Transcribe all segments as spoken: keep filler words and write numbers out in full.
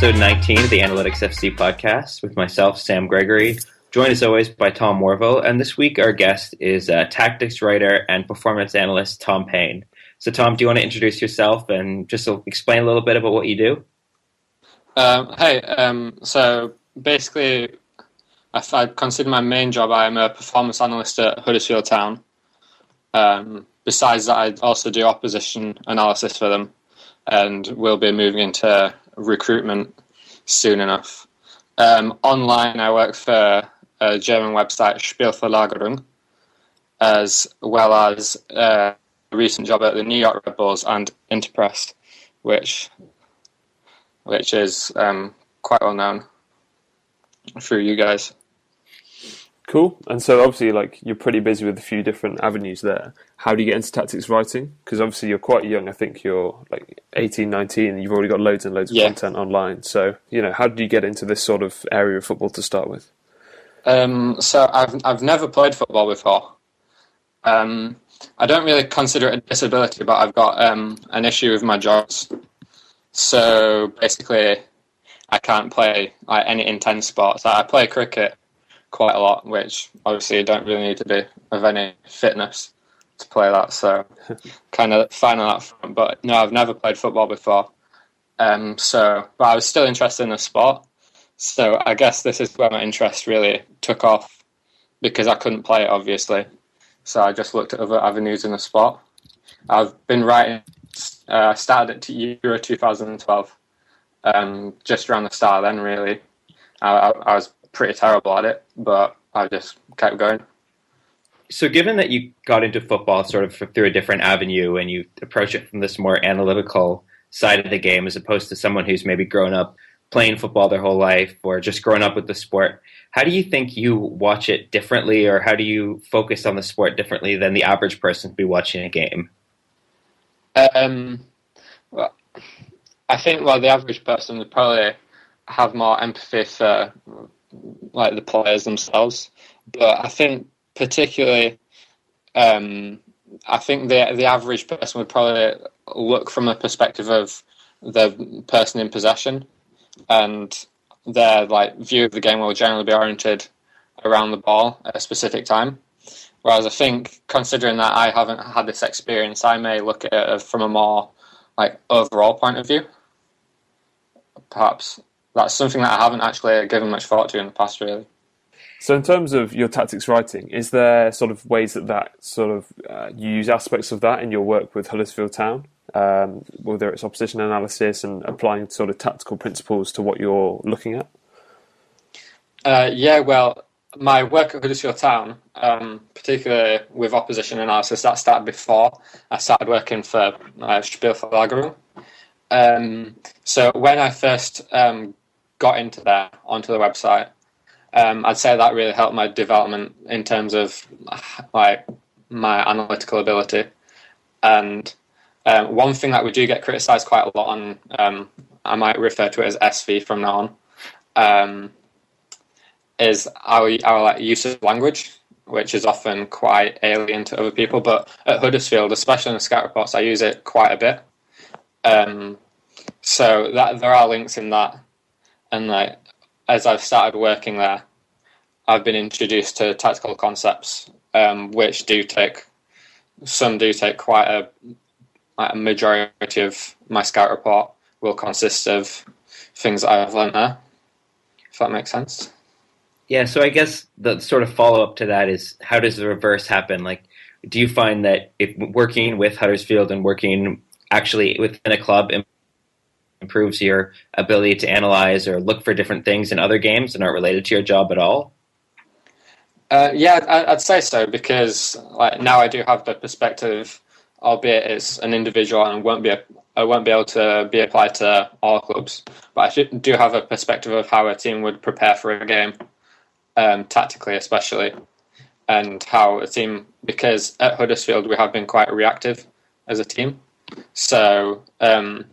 episode nineteen of the Analytics F C podcast with myself, Sam Gregory, joined as always by Tom Morville. And this week our guest is uh, tactics writer and performance analyst Tom Payne. So Tom, do you want to introduce yourself and just explain a little bit about what you do? Um, hey, um, so basically I, I consider my main job, I'm a performance analyst at Huddersfield Town. Um, besides that, I also do opposition analysis for them, and we'll be moving into recruitment soon enough. Um, online, I work for a German website, Spielverlagerung, as well as uh, a recent job at the New York Red Bulls and Interpress, which which is um, quite well known through you guys. Cool. And so obviously, like, you're pretty busy with a few different avenues there. How do you get into tactics writing? Because obviously you're quite young. I think you're like eighteen, nineteen, and you've already got loads and loads of yeah. content online. So, you know, how did you get into this sort of area of football to start with? Um, so I've I've never played football before. Um, I don't really consider it a disability, but I've got um, an issue with my joints. So basically, I can't play like, any intense sports. Like, I play cricket quite a lot, which obviously you don't really need to be of any fitness to play that, so kind of fine on that front. But no, I've never played football before, um, so but I was still interested in the sport, so I guess this is where my interest really took off, because I couldn't play it obviously, so I just looked at other avenues in the sport. I've been writing, I uh, started at Euro twenty twelve, um, just around the start then really. I, I, I was pretty terrible at it, but I just kept going. So given that you got into football sort of through a different avenue and you approach it from this more analytical side of the game as opposed to someone who's maybe grown up playing football their whole life or just grown up with the sport, how do you think you watch it differently, or how do you focus on the sport differently than the average person be watching a game? Um, well, I think well, the average person would probably have more empathy for like the players themselves, but I think particularly um, I think the the average person would probably look from a perspective of the person in possession, and their like view of the game will generally be oriented around the ball at a specific time, whereas I think considering that I haven't had this experience, I may look at it from a more like overall point of view. Perhaps that's something that I haven't actually given much thought to in the past, really. So in terms of your tactics writing, is there sort of ways that, that sort of uh, you use aspects of that in your work with Huddersfield Town, um, whether it's opposition analysis and applying sort of tactical principles to what you're looking at? Uh, yeah, well, my work at Huddersfield Town, um, particularly with opposition analysis, that started before I started working for uh, Spielverlagerung. Um, so when I first um, got into there, onto the website, um, I'd say that really helped my development in terms of like my analytical ability. And um, one thing that we do get criticised quite a lot on, um, I might refer to it as S V from now on, um, is our, our like, use of language, which is often quite alien to other people. But at Huddersfield, especially in the scout reports, I use it quite a bit. Um, so that, there are links in that, and like as I've started working there, I've been introduced to tactical concepts, um, which do take some do take quite a, like a majority of my scout report will consist of things that I've learned there. If that makes sense. Yeah. So I guess the sort of follow up to that is, how does the reverse happen? Like, do you find that if working with Huddersfield and working actually within a club improves your ability to analyze or look for different things in other games that aren't related to your job at all? Uh, yeah, I'd say so, because like now I do have the perspective, albeit it's an individual and won't be a, I won't be able to be applied to all clubs, but I do have a perspective of how a team would prepare for a game, um, tactically especially, and how a team, because at Huddersfield we have been quite reactive as a team. So um,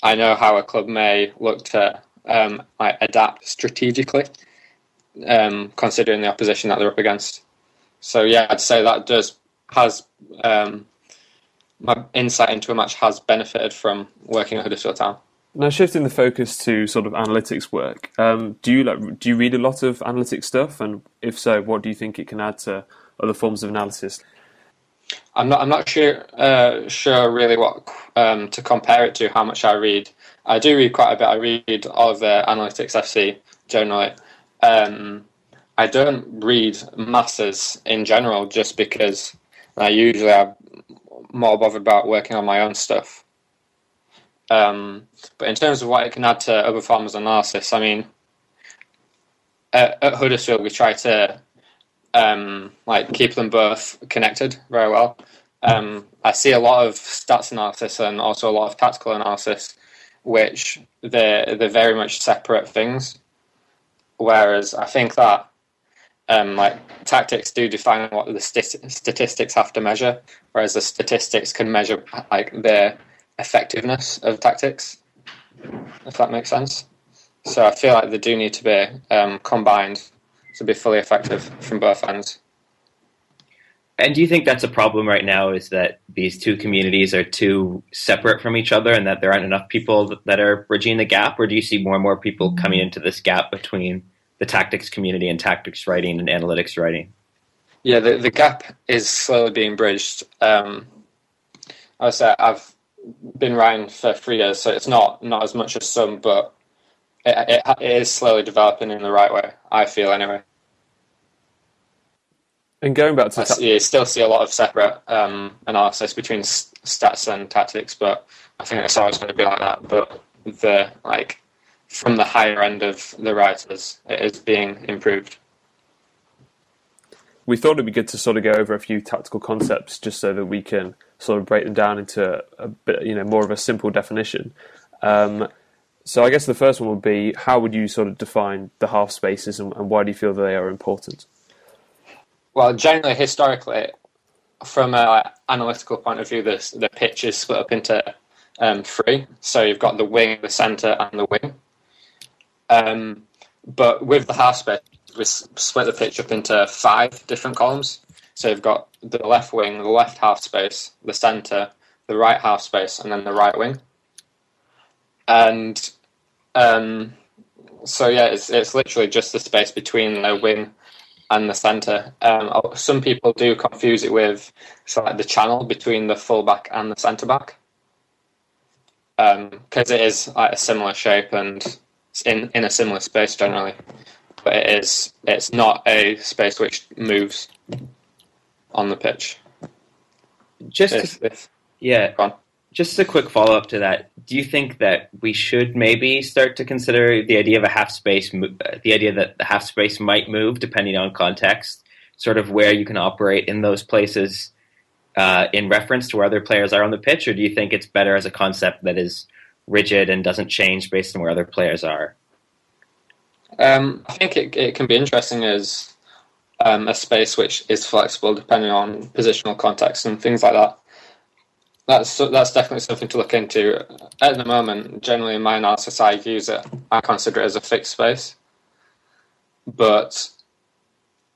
I know how a club may look to um, like adapt strategically, um, considering the opposition that they're up against. So yeah, I'd say that does has um, my insight into a match has benefited from working at Huddersfield Town. Now, shifting the focus to sort of analytics work, um, do you like do you read a lot of analytics stuff, and if so, what do you think it can add to other forms of analysis? I'm not I'm not sure uh, sure really what um, to compare it to. How much I read, I do read quite a bit. I read all of the Analytics F C generally. Um, I don't read masses in general, just because I usually I'm more bothered about working on my own stuff. Um, but in terms of what it can add to other forms of analysis, I mean, at, at Huddersfield we try to um, like keep them both connected very well. Um, I see a lot of stats analysis and also a lot of tactical analysis, which they're, they're very much separate things. Whereas I think that um, like tactics do define what the st- statistics have to measure, whereas the statistics can measure like their effectiveness of tactics, if that makes sense. So I feel like they do need to be um, combined to be fully effective from both ends. And do you think that's a problem right now, is that these two communities are too separate from each other and that there aren't enough people that are bridging the gap? Or do you see more and more people coming into this gap between the tactics community and tactics writing and analytics writing? Yeah, the, the gap is slowly being bridged. Um, I would say I've been writing for three years, so it's not, not as much as some, but it, it, it is slowly developing in the right way, I feel anyway. And going back to... Ta- you still see a lot of separate um, analysis between stats and tactics, but I think it's always going to be like that. But the like from the higher end of the writers, it is being improved. We thought it would be good to sort of go over a few tactical concepts just so that we can sort of break them down into a bit, you know, more of a simple definition. Um, so I guess the first one would be, how would you sort of define the half spaces and, and why do you feel that they are important? Well, generally, historically, from an analytical point of view, this, the pitch is split up into um, three. So you've got the wing, the centre, and the wing. Um, but with the half space, we split the pitch up into five different columns. So you've got the left wing, the left half space, the centre, the right half space, and then the right wing. And um, so, yeah, it's, it's literally just the space between the wing and the centre. Um, some people do confuse it with so like the channel between the full-back and the centre-back, because um, it is like a similar shape and it's in, in a similar space generally, but it is, it's not a space which moves on the pitch. Just if, a, if, yeah, go on. Just a quick follow-up to that. Do you think that we should maybe start to consider the idea of a half space, the idea that the half space might move depending on context, sort of where you can operate in those places uh, in reference to where other players are on the pitch? Or do you think it's better as a concept that is rigid and doesn't change based on where other players are? Um, I think it, it can be interesting as um, a space which is flexible depending on positional context and things like that. That's that's definitely something to look into. At the moment, generally in my analysis, I use it. I consider it as a fixed space. But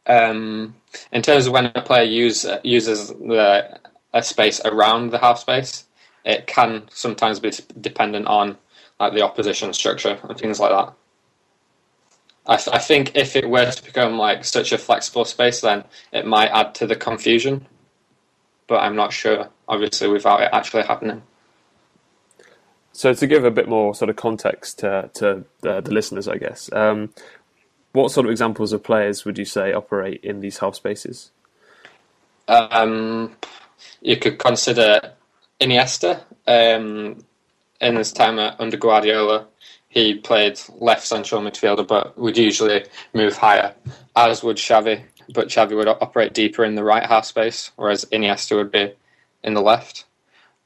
um, in terms of when a player use, uses the, a space around the half space, it can sometimes be dependent on like the opposition structure and things like that. I, th- I think if it were to become like such a flexible space, then it might add to the confusion. But I'm not sure, obviously, without it actually happening. So to give a bit more sort of context to, to the, the listeners, I guess, um, what sort of examples of players would you say operate in these half spaces? Um, you could consider Iniesta. Um, in his time under Guardiola, he played left central midfielder, but would usually move higher, as would Xavi. But Xavi would operate deeper in the right half space, whereas Iniesta would be in the left.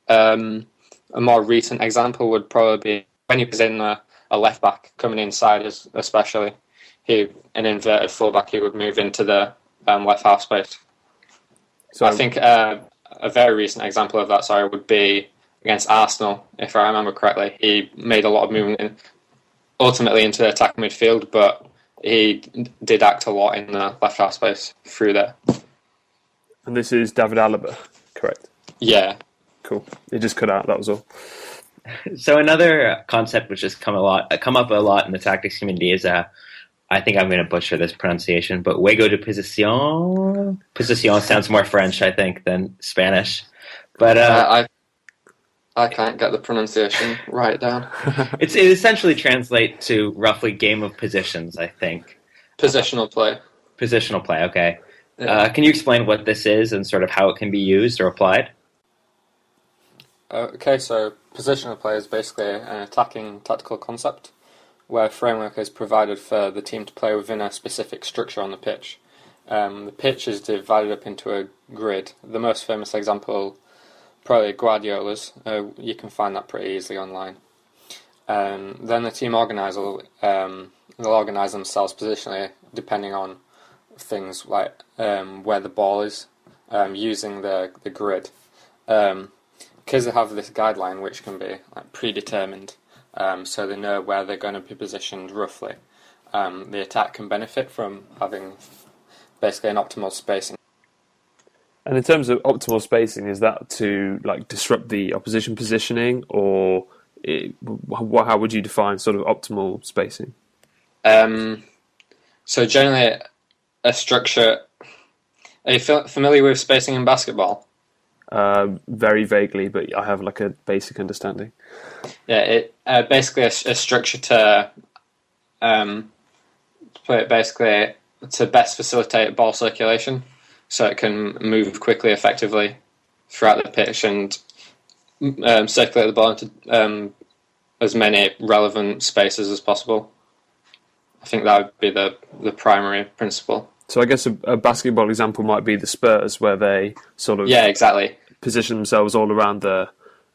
Um, a more recent example would probably be when he was in a, a left back, coming inside especially, he an inverted fullback, he would move into the um, left half space. So I think uh, a very recent example of that, sorry, would be against Arsenal, if I remember correctly. He made a lot of movement in, ultimately into the attacking midfield, but he did act a lot in the left half space through there. And this is David Alaba, correct? Yeah. Cool. It just cut out, that was all. So another concept which has come a lot, come up a lot in the tactics community is, uh, I think I'm going to butcher this pronunciation, but juego de posición. Posición sounds more French, I think, than Spanish. But uh, uh, I, I can't get the pronunciation right down. it's, it essentially translates to roughly game of positions, I think. Positional play. Positional play, okay. Yeah. Uh, can you explain what this is and sort of how it can be used or applied? Okay, so positional play is basically an attacking tactical concept where framework is provided for the team to play within a specific structure on the pitch. Um, the pitch is divided up into a grid. The most famous example, probably Guardiola's. Uh, you can find that pretty easily online. Um, then the team organise, um, they'll organise themselves positionally depending on things like um, where the ball is, um, using the, the grid. Um, Because they have this guideline which can be like predetermined, um, so they know where they're going to be positioned roughly. Um, the attack can benefit from having basically an optimal spacing. And in terms of optimal spacing, is that to like disrupt the opposition positioning, or it, wh- how would you define sort of optimal spacing? Um, so generally, a structure. Are you f- familiar with spacing in basketball? Uh, very vaguely, but I have like a basic understanding. Yeah, it uh, basically a, a structure to um, play it basically to best facilitate ball circulation, so it can move quickly, effectively throughout the pitch and um, circulate the ball into um, as many relevant spaces as possible. I think that would be the the primary principle. So I guess a, a basketball example might be the Spurs, where they sort of yeah, exactly. position themselves all around the,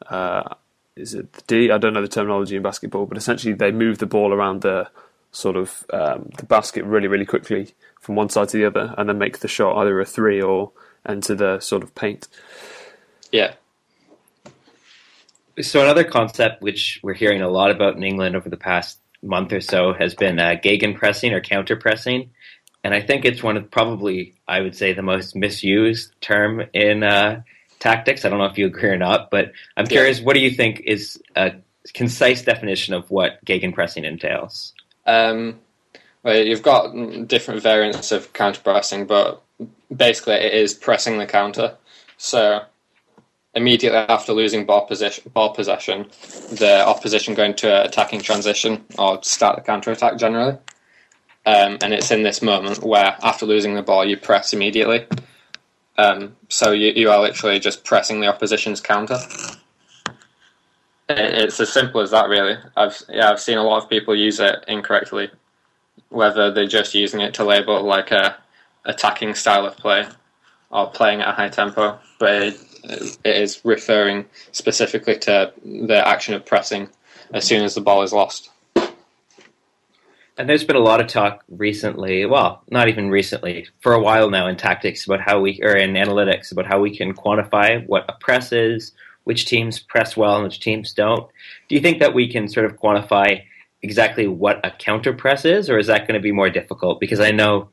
uh, is it the D? I don't know the terminology in basketball, but essentially they move the ball around the sort of um, the basket really, really quickly from one side to the other, and then make the shot either a three or enter the sort of paint. Yeah. So another concept which we're hearing a lot about in England over the past month or so has been uh, gegenpressing or counterpressing. And I think it's one of probably, I would say, the most misused term in uh, tactics. I don't know if you agree or not, but I'm curious, yeah. What do you think is a concise definition of what gegenpressing entails? Um, well, you've got different variants of counterpressing, but basically it is pressing the counter. So immediately after losing ball possession, ball possession, the opposition go into attacking transition or start the counter-attack generally. Um, and it's in this moment where, after losing the ball, you press immediately. Um, so you, you are literally just pressing the opposition's counter. It's as simple as that, really. I've yeah, I've seen a lot of people use it incorrectly, whether they're just using it to label like a attacking style of play or playing at a high tempo, but it, it is referring specifically to the action of pressing as soon as the ball is lost. And there's been a lot of talk recently, well, not even recently, for a while now in tactics about how we, or in analytics, about how we can quantify what a press is, which teams press well and which teams don't. Do you think that we can sort of quantify exactly what a counter press is, or is that going to be more difficult? Because I know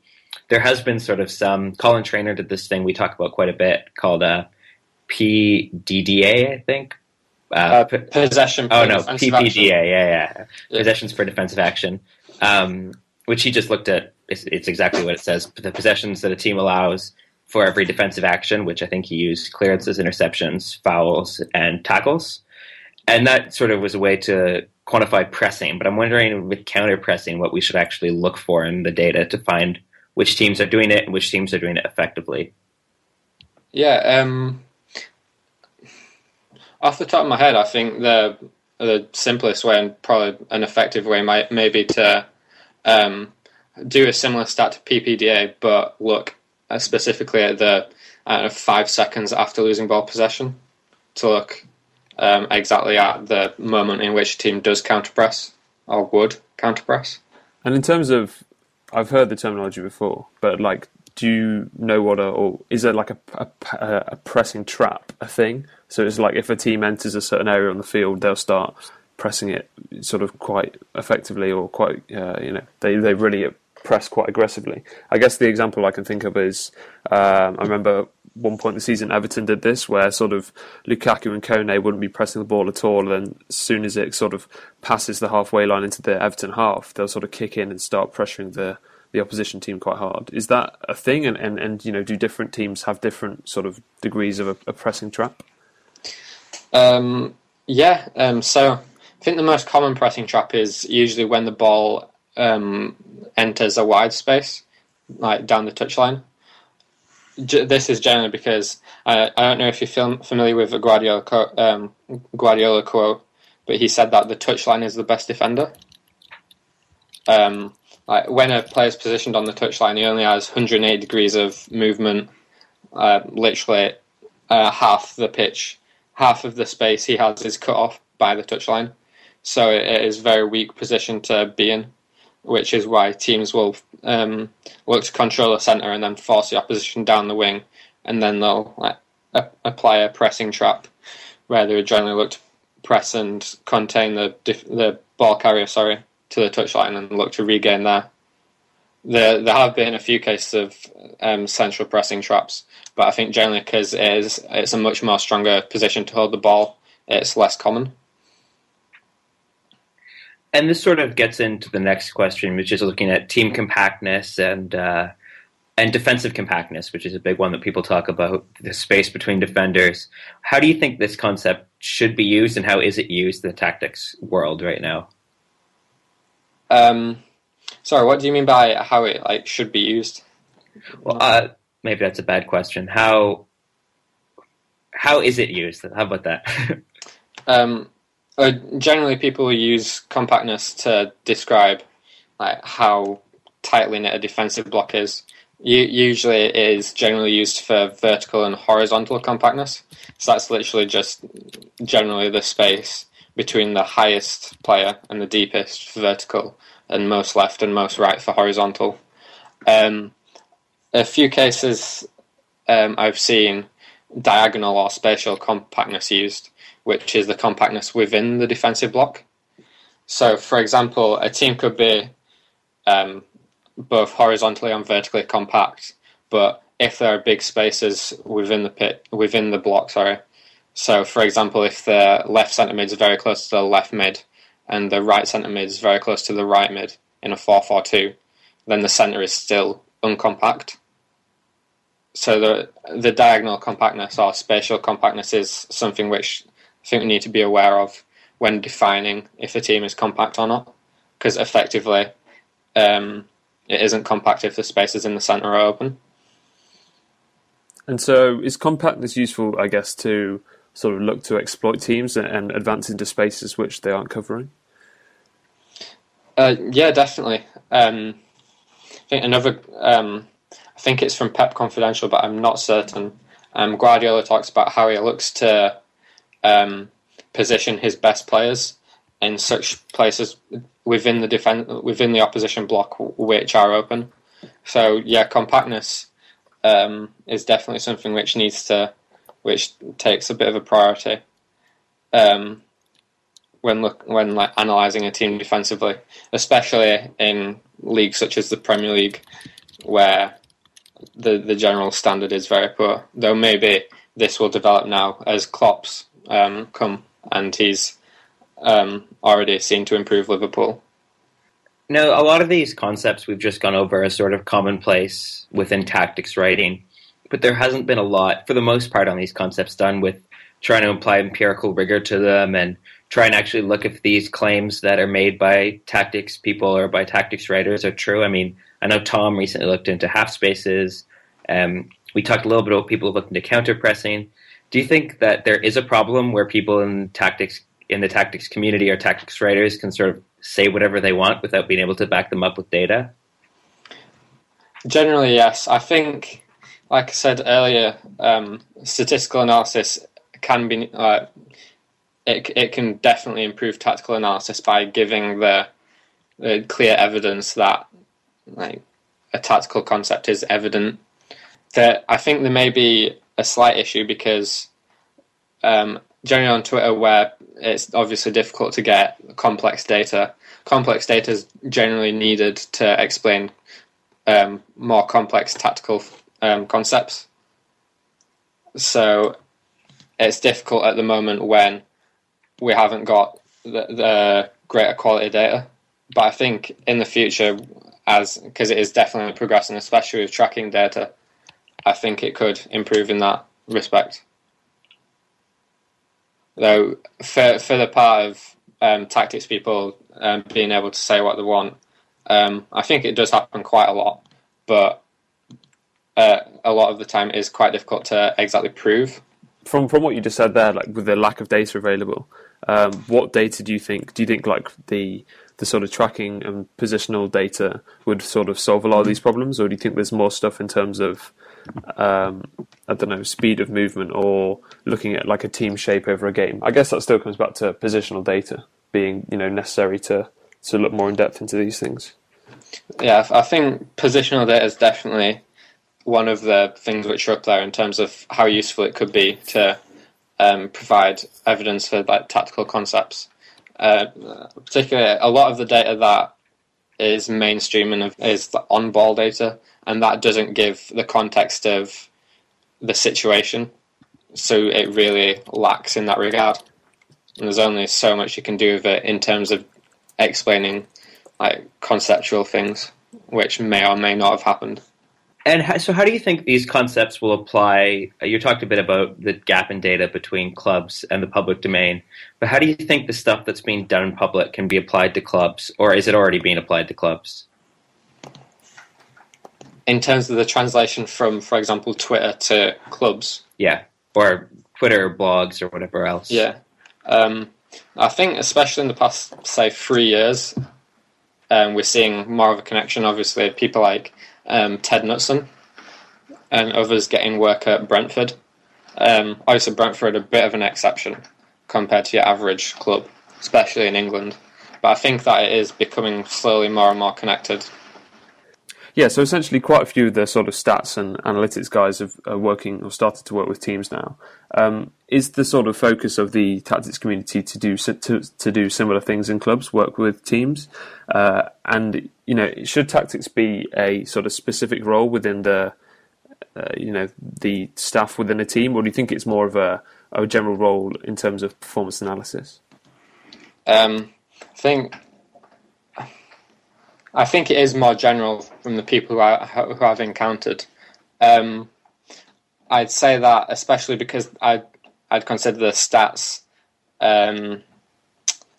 there has been sort of some, Colin Traynor did this thing we talk about quite a bit called a P D D A, I think. Uh, uh, possession. Oh, no, P P D A, yeah, yeah, yeah. Possessions for defensive action. Um, which he just looked at, it's, it's exactly what it says, the possessions that a team allows for every defensive action, which I think he used clearances, interceptions, fouls, and tackles. And that sort of was a way to quantify pressing. But I'm wondering with counter-pressing what we should actually look for in the data to find which teams are doing it and which teams are doing it effectively. Yeah. Um, off the top of my head, I think the... the simplest way and probably an effective way might maybe to um, do a similar stat to P P D A, but look specifically at the I don't know, five seconds after losing ball possession to look um, exactly at the moment in which a team does counterpress or would counterpress. And in terms of, I've heard the terminology before, but like, do you know what a, or is there like a, a, a pressing trap a thing? So it's like if a team enters a certain area on the field, they'll start pressing it sort of quite effectively or quite, uh, you know, they, they really press quite aggressively. I guess the example I can think of is, um, I remember one point in the season Everton did this, where sort of Lukaku and Kone wouldn't be pressing the ball at all, and as soon as it sort of passes the halfway line into the Everton half, they'll sort of kick in and start pressuring the the opposition team quite hard. Is that a thing? And, and, and you know, do different teams have different sort of degrees of a, a pressing trap? Um, yeah, um, so I think the most common pressing trap is usually when the ball um, enters a wide space, like down the touchline. This is generally because, uh, I don't know if you're familiar with a Guardiola, co- um, Guardiola quote, but he said that the touchline is the best defender. Um, like when a player's positioned on the touchline, he only has one hundred eighty degrees of movement, uh, literally uh, half the pitch, half of the space he has is cut off by the touchline. So it is a very weak position to be in, which is why teams will um, look to control the centre and then force the opposition down the wing, and then they'll like, a- apply a pressing trap where they would generally look to press and contain the dif- the ball carrier sorry, to the touchline and look to regain there. There, there have been a few cases of um, central pressing traps, but I think generally because it is, it's a much more stronger position to hold the ball, it's less common. And this sort of gets into the next question, which is looking at team compactness and uh, and defensive compactness, which is a big one that people talk about, the space between defenders. How do you think this concept should be used, and how is it used in the tactics world right now? Um, sorry, what do you mean by how it like should be used? Well, uh, maybe that's a bad question. How how is it used? How about that? um. Uh, generally, people use compactness to describe like how tightly knit a defensive block is. U- usually, it is generally used for vertical and horizontal compactness. So that's literally just generally the space between the highest player and the deepest for vertical, and most left and most right for horizontal. Um, a few cases um, I've seen diagonal or spatial compactness used, which is the compactness within the defensive block. So, for example, a team could be um, both horizontally and vertically compact, but if there are big spaces within the pit, within the block, sorry. So, for example, if the left centre mid is very close to the left mid and the right centre mid is very close to the right mid in a four four two, then the centre is still uncompact. So the the diagonal compactness or spatial compactness is something which I think we need to be aware of when defining if a team is compact or not, because effectively um, it isn't compact if the spaces in the centre are open. And so is compactness useful, I guess, to sort of look to exploit teams and, and advance into spaces which they aren't covering? Uh, yeah, definitely. Um, I think another, um, I think it's from Pep Confidential, but I'm not certain. Um, Guardiola talks about how he looks to Um, position his best players in such places within the defense, within the opposition block which are open. So yeah, compactness um, is definitely something which needs to, which takes a bit of a priority um, when look when like analysing a team defensively, especially in leagues such as the Premier League, where the the general standard is very poor. Though maybe this will develop now as Klopp's Um, come and he's um, already seen to improve Liverpool. No, a lot of these concepts we've just gone over are sort of commonplace within tactics writing, but there hasn't been a lot, for the most part, on these concepts done with trying to apply empirical rigor to them and try and actually look if these claims that are made by tactics people or by tactics writers are true. I mean, I know Tom recently looked into half spaces. Um, we talked a little bit about people who looked into counter-pressing. Do you think that there is a problem where people in tactics in the tactics community or tactics writers can sort of say whatever they want without being able to back them up with data? Generally, yes. I think, like I said earlier, um, statistical analysis can be uh, it. It can definitely improve tactical analysis by giving the, the clear evidence that like a tactical concept is evident. That I think there may be a slight issue because um, generally on Twitter, where it's obviously difficult to get complex data, complex data is generally needed to explain um, more complex tactical um, concepts. So it's difficult at the moment when we haven't got the, the greater quality data. But I think in the future, as because it is definitely progressing, especially with tracking data, I think it could improve in that respect. Though for for the part of um, tactics people um, being able to say what they want, um, I think it does happen quite a lot. But uh, a lot of the time, it is quite difficult to exactly prove. From from what you just said there, like with the lack of data available, um, what data do you think? Do you think like the the sort of tracking and positional data would sort of solve a lot of these problems, or do you think there's more stuff in terms of, um, I don't know, speed of movement or looking at like a team shape over a game? I guess that still comes back to positional data being, you know, necessary to, to look more in depth into these things. Yeah, I think positional data is definitely one of the things which are up there in terms of how useful it could be to um, provide evidence for like tactical concepts. Uh, particularly a lot of the data that is mainstream and is the on-ball data, and that doesn't give the context of the situation, so it really lacks in that regard, and there's only so much you can do with it in terms of explaining like conceptual things which may or may not have happened. And so how do you think these concepts will apply? You talked a bit about the gap in data between clubs and the public domain, but how do you think the stuff that's being done in public can be applied to clubs, or is it already being applied to clubs? In terms of the translation from, for example, Twitter to clubs? Yeah, or Twitter or blogs or whatever else. Yeah. Um, I think especially in the past, say, three years, um, we're seeing more of a connection, obviously, people like Um, Ted Knutson and others getting work at Brentford. Um, obviously, Brentford are a bit of an exception compared to your average club, especially in England. But I think that it is becoming slowly more and more connected. Yeah, so essentially quite a few of the sort of stats and analytics guys have, are working or started to work with teams now. Um, is the sort of focus of the tactics community to do to, to do similar things in clubs, work with teams? Uh, and, you know, should tactics be a sort of specific role within the, uh, you know, the staff within a team? Or do you think it's more of a, a general role in terms of performance analysis? Um, I think... I think it is more general from the people who, I, who I've encountered. Um, I'd say that especially because I, I'd consider the stats um,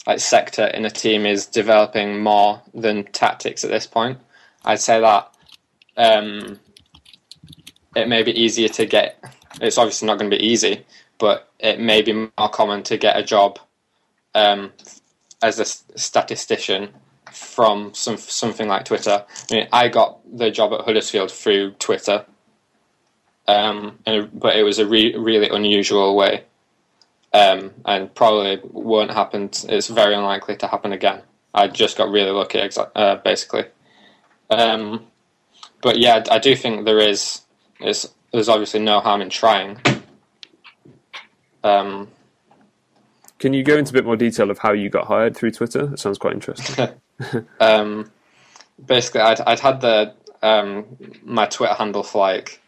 like sector in a team is developing more than tactics at this point. I'd say that um, it may be easier to get... It's obviously not going to be easy, but it may be more common to get a job um, as a statistician from some something like Twitter. I mean, I got the job at Huddersfield through Twitter, um, and, but it was a re- really unusual way, um, and probably won't happen. It's very unlikely to happen again. I just got really lucky, uh, basically. Um, but yeah, I do think there is. It's, there's obviously no harm in trying. Um, Can you go into a bit more detail of how you got hired through Twitter? That sounds quite interesting. um, basically, I'd, I'd had the um, my Twitter handle for like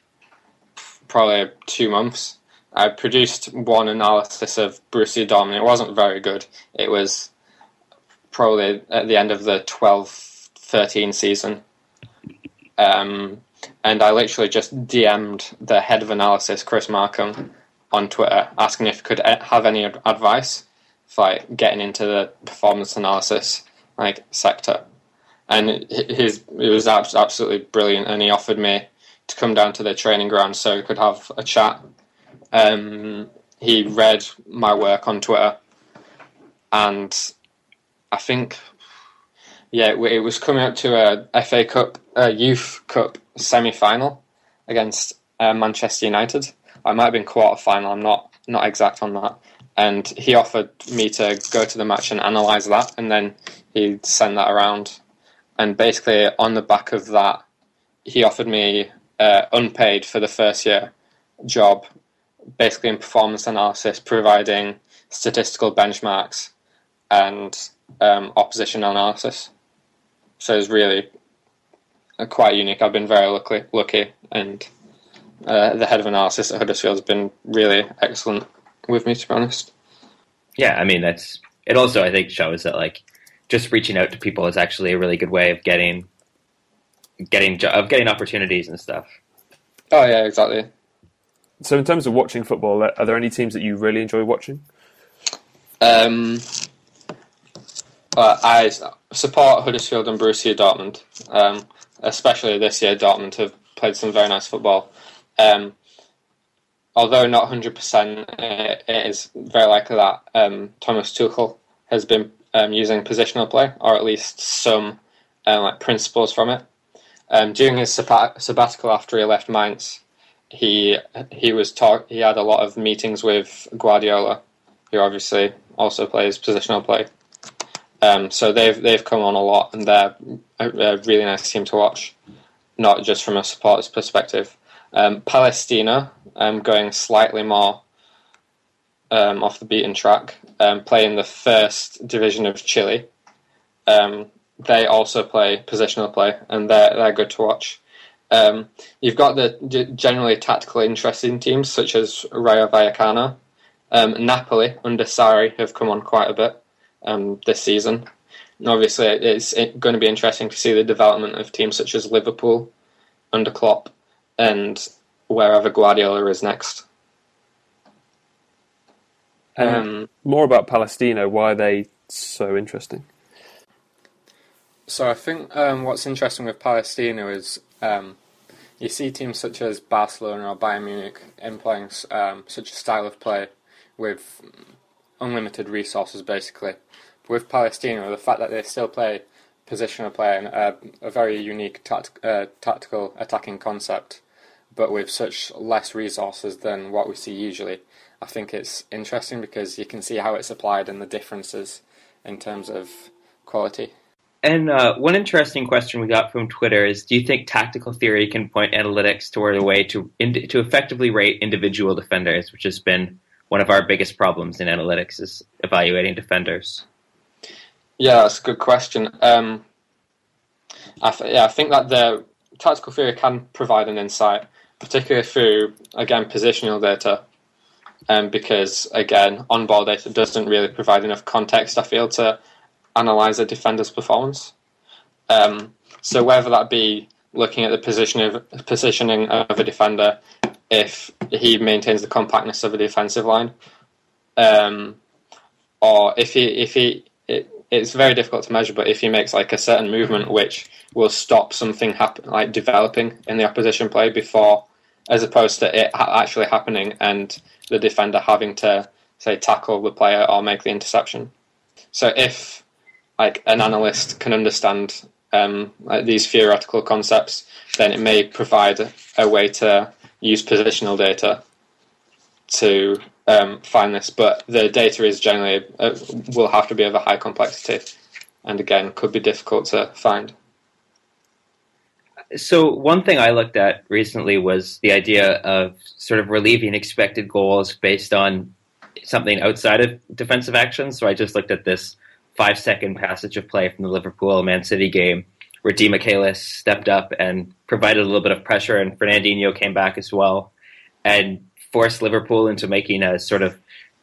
probably two months. I produced one analysis of Borussia Dortmund. It wasn't very good. It was probably at the end of the twelve thirteen season. Um, and I literally just D M'd the head of analysis, Chris Markham, on Twitter, asking if he could have any advice for like, getting into the performance analysis like sector. And his it was absolutely brilliant, and he offered me to come down to the training ground so we could have a chat. Um, he read my work on Twitter, and I think, yeah, it was coming up to a F A Cup, a Youth Cup semi-final against uh, Manchester United. I might have been quarter-final, I'm not not exact on that. And he offered me to go to the match and analyse that, and then he'd send that around. And basically, on the back of that, he offered me uh, unpaid for the first year job, basically in performance analysis, providing statistical benchmarks and um, opposition analysis. So it was really quite unique. I've been very lucky, lucky and uh, the head of analysis at Huddersfield has been really excellent with me, to be honest. Yeah, I mean, that's it also, I think, shows that, like, just reaching out to people is actually a really good way of getting getting of getting opportunities and stuff. Oh, yeah, exactly. So in terms of watching football, are there any teams that you really enjoy watching? Um, uh, I support Huddersfield and Borussia Dortmund. Um, especially this year, Dortmund have played some very nice football. Um, although not one hundred percent, it is very likely that um, Thomas Tuchel has been um, using positional play, or at least some um, like principles from it. Um, during his sabbat- sabbatical after he left Mainz, he he was talk- he had a lot of meetings with Guardiola, who obviously also plays positional play. Um, so they've they've come on a lot, and they're a really nice team to watch, not just from a supporter's perspective. Um, Palestino, um, going slightly more um, off the beaten track, um, play in the first division of Chile. Um, they also play positional play, and they're they're good to watch. Um, you've got the g- generally tactically interesting teams such as Rayo Vallecano. Um, Napoli under Sarri have come on quite a bit um, this season. And obviously, it's going to be interesting to see the development of teams such as Liverpool under Klopp and wherever Guardiola is next. Um, um, more about Palestino. Why are they so interesting? So I think um, what's interesting with Palestino is um, you see teams such as Barcelona or Bayern Munich employing um, such a style of play with unlimited resources, basically. But with Palestino, the fact that they still play positional play and uh, a very unique tact- uh, tactical attacking concept, but with such less resources than what we see usually, I think it's interesting because you can see how it's applied and the differences in terms of quality. And uh, one interesting question we got from Twitter is, do you think tactical theory can point analytics toward a way to in- to effectively rate individual defenders, which has been one of our biggest problems in analytics, is evaluating defenders? Yeah, that's a good question. Um, I, th- yeah, I think that the tactical theory can provide an insight, particularly through, again, positional data, um, because, again, on-ball data doesn't really provide enough context, I feel, to analyse a defender's performance. Um, so whether that be looking at the position of, positioning of a defender, if he maintains the compactness of a defensive line, um, or if he if he it, it's very difficult to measure, but if he makes like a certain movement which will stop something happen like developing in the opposition play before, as opposed to it ha- actually happening and the defender having to say tackle the player or make the interception. So if like an analyst can understand um, like these theoretical concepts, then it may provide a, a way to use positional data to um, find this, but the data is generally uh, will have to be of a high complexity, and again, could be difficult to find. So one thing I looked at recently was the idea of sort of relieving expected goals based on something outside of defensive action. So I just looked at this five-second passage of play from the Liverpool-Man City game, where Di Michaelis stepped up and provided a little bit of pressure, and Fernandinho came back as well and forced Liverpool into making a sort of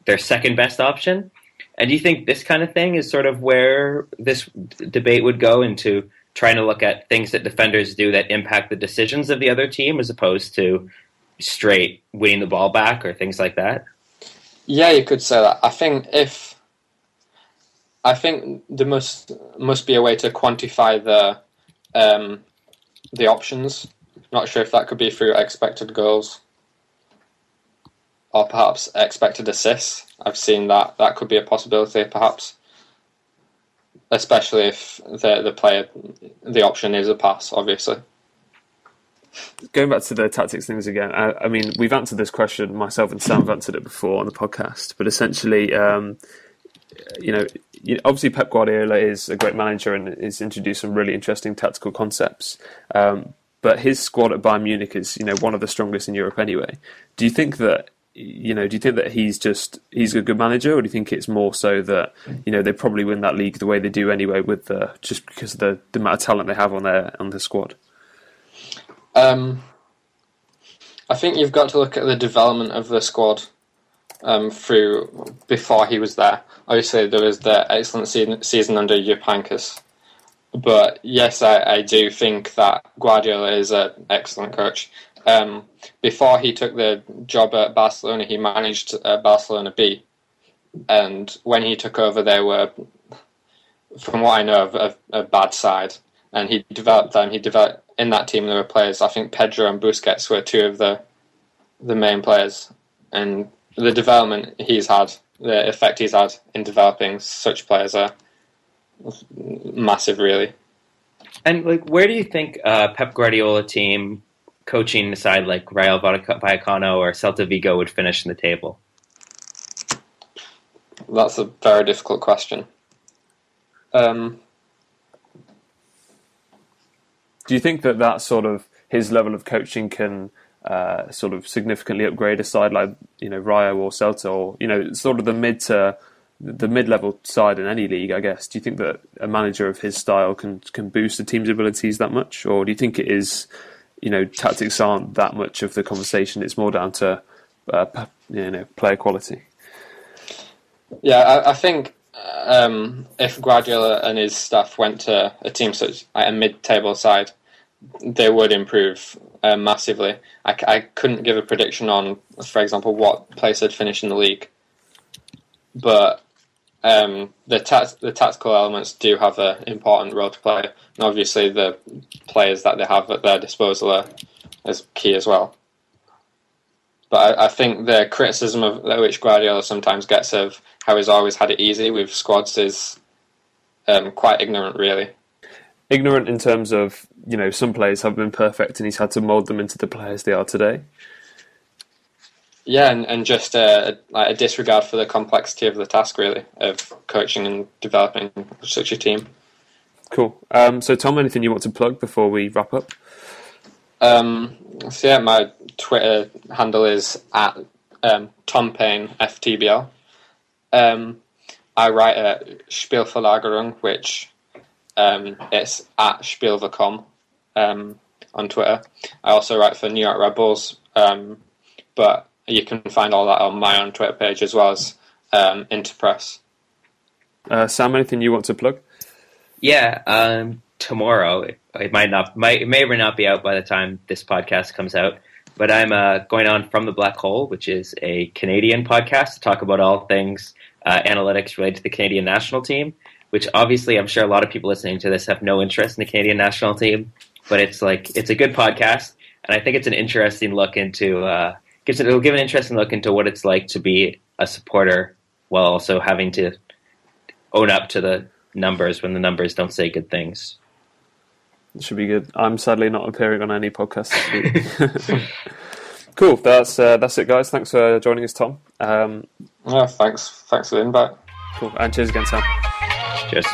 their second best option. And do you think this kind of thing is sort of where this d- debate would go into trying to look at things that defenders do that impact the decisions of the other team as opposed to straight winning the ball back or things like that? Yeah, you could say that. I think if I think there must must be a way to quantify the Um, the options. Not sure if that could be through expected goals or perhaps expected assists. I've seen that that could be a possibility, perhaps, especially if the the player the option is a pass, obviously. Going back to the tactics things again, I, I mean, we've answered this question, myself and Sam have answered it before on the podcast, but essentially, um, you know, obviously Pep Guardiola is a great manager and has introduced some really interesting tactical concepts. Um, but his squad at Bayern Munich is, you know, one of the strongest in Europe anyway. Do you think that, you know, do you think that he's just he's a good manager, or do you think it's more so that, you know, they probably win that league the way they do anyway, with the just because of the, the amount of talent they have on their on the squad? Um, I think you've got to look at the development of the squad um, through before he was there. Obviously, there was the excellent se- season under Jupankis. But yes, I, I do think that Guardiola is an excellent coach. Um, before he took the job at Barcelona, he managed uh, Barcelona B. And when he took over, they were, from what I know, a, a bad side. And he developed them. He developed in that team. There were players. I think Pedro and Busquets were two of the the main players. And the development he's had, the effect he's had in developing such players, are massive, really. And like, where do you think uh, Pep Guardiola team coaching aside, like Rayo Vallecano or Celta Vigo, would finish in the table? That's a very difficult question. Um, Do you think that that sort of his level of coaching can uh, sort of significantly upgrade a side like, you know, Rayo or Celta, or, you know, sort of the mid to the mid-level side in any league, I guess? Do you think that a manager of his style can can boost the team's abilities that much, or do you think it is, you know, tactics aren't that much of the conversation? It's more down to uh, you know, player quality. Yeah, I, I think. Um, if Guardiola and his staff went to a team such like a mid-table side, they would improve uh, massively. I, I couldn't give a prediction on, for example, what place they'd finish in the league, but um, the ta- the tactical elements do have an important role to play, and obviously the players that they have at their disposal are is key as well. But I, I think the criticism of which Guardiola sometimes gets of how he's always had it easy with squads is um, quite ignorant, really. Ignorant in terms of, you know, some players have been perfect and he's had to mould them into the players they are today. Yeah, and, and just a, like a disregard for the complexity of the task, really, of coaching and developing such a team. Cool. Um, so, Tom, anything you want to plug before we wrap up? Um, so yeah, my Twitter handle is at um, Tom Payne F T B L. Um, I write at Spielverlagerung, which um, it's at Spielvercom um, on Twitter. I also write for New York Red Bulls, um, but you can find all that on my own Twitter page as well as um, Interpress. Uh, Sam, anything you want to plug? Yeah. Um... Tomorrow, it might not, might, it may or may not be out by the time this podcast comes out, but I'm uh, going on From the Black Hole, which is a Canadian podcast to talk about all things uh, analytics related to the Canadian national team, which obviously I'm sure a lot of people listening to this have no interest in the Canadian national team, but it's like, it's a good podcast, and I think it's an interesting look into, uh, gives, it'll give an interesting look into what it's like to be a supporter while also having to own up to the numbers when the numbers don't say good things. It should be good. I'm sadly not appearing on any podcast this week. Cool. That's uh, that's it, guys. Thanks for joining us, Tom. Um, yeah, thanks. Thanks for the invite. Cool. And cheers again, Sam. Cheers.